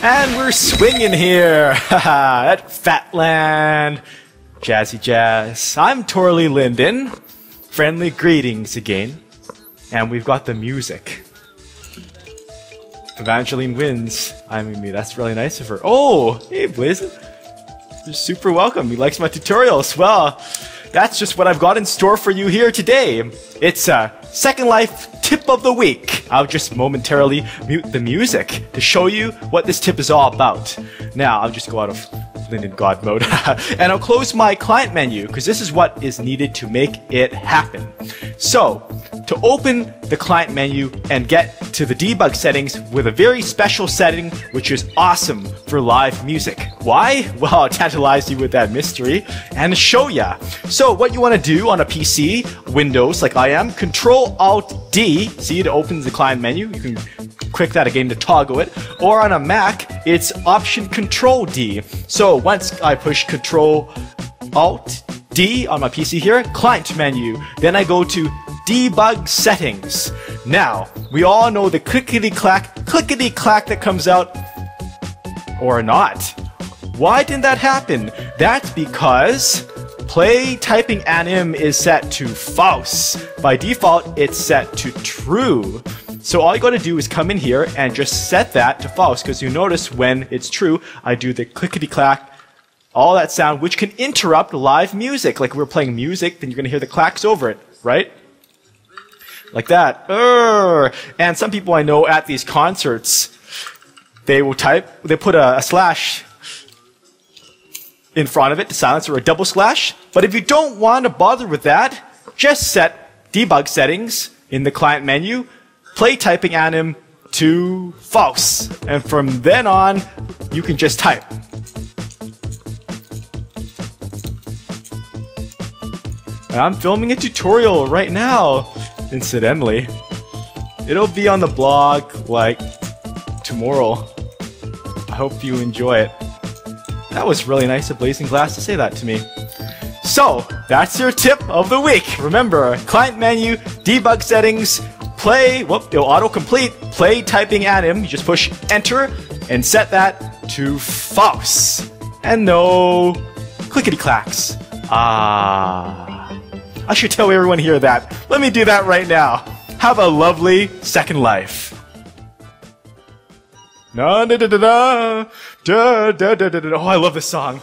And we're swinging here at Fatland. Jazzy Jazz. I'm Torley Linden. Friendly greetings again. And we've got the music. Evangeline wins. I mean, that's really nice of her. Oh, hey, Blazing. You're super welcome. He likes my tutorials. Well, that's just what I've got in store for you here today. It's a Second Life tip of the week. I'll just momentarily mute the music to show you what this tip is all about. Now, I'll just go out of Linden God mode and I'll close my client menu because this is what is needed to make it happen. So, to open the client menu and get to the debug settings with a very special setting which is awesome for live music. Why? Well, I'll tantalize you with that mystery and show ya. So what you want to do on a PC, Windows like I am, Control-Alt-D, see it opens the client menu, you can click that again to toggle it, or on a Mac, it's Option-Control-D. So once I push Control-Alt-D on my PC here, client menu, then I go to Debug Settings. Now, we all know the clickety-clack that comes out, or not. Why didn't that happen? That's because play typing anim is set to false. By default, it's set to true. So all you gotta do is come in here and just set that to false, because you notice when it's true, I do the clickety-clack, all that sound, which can interrupt live music. Like if we're playing music, then you're gonna hear the clacks over it, right? Like that. And some people I know at these concerts, they will type, they put a slash in front of it to silence, or a double slash. But if you don't want to bother with that, just set debug settings in the client menu, play typing anim to false. And from then on, you can just type. And I'm filming a tutorial right now. Incidentally, it'll be on the blog like tomorrow. I hope you enjoy it. That was really nice of Blazing Glass to say that to me. So, that's your tip of the week. Remember, client menu, debug settings, play, it'll autocomplete, play typing anim. You just push enter and set that to false. And no clickety clacks. Ah. I should tell everyone here that. Let me do that right now. Have a lovely Second Life. Oh, I love this song.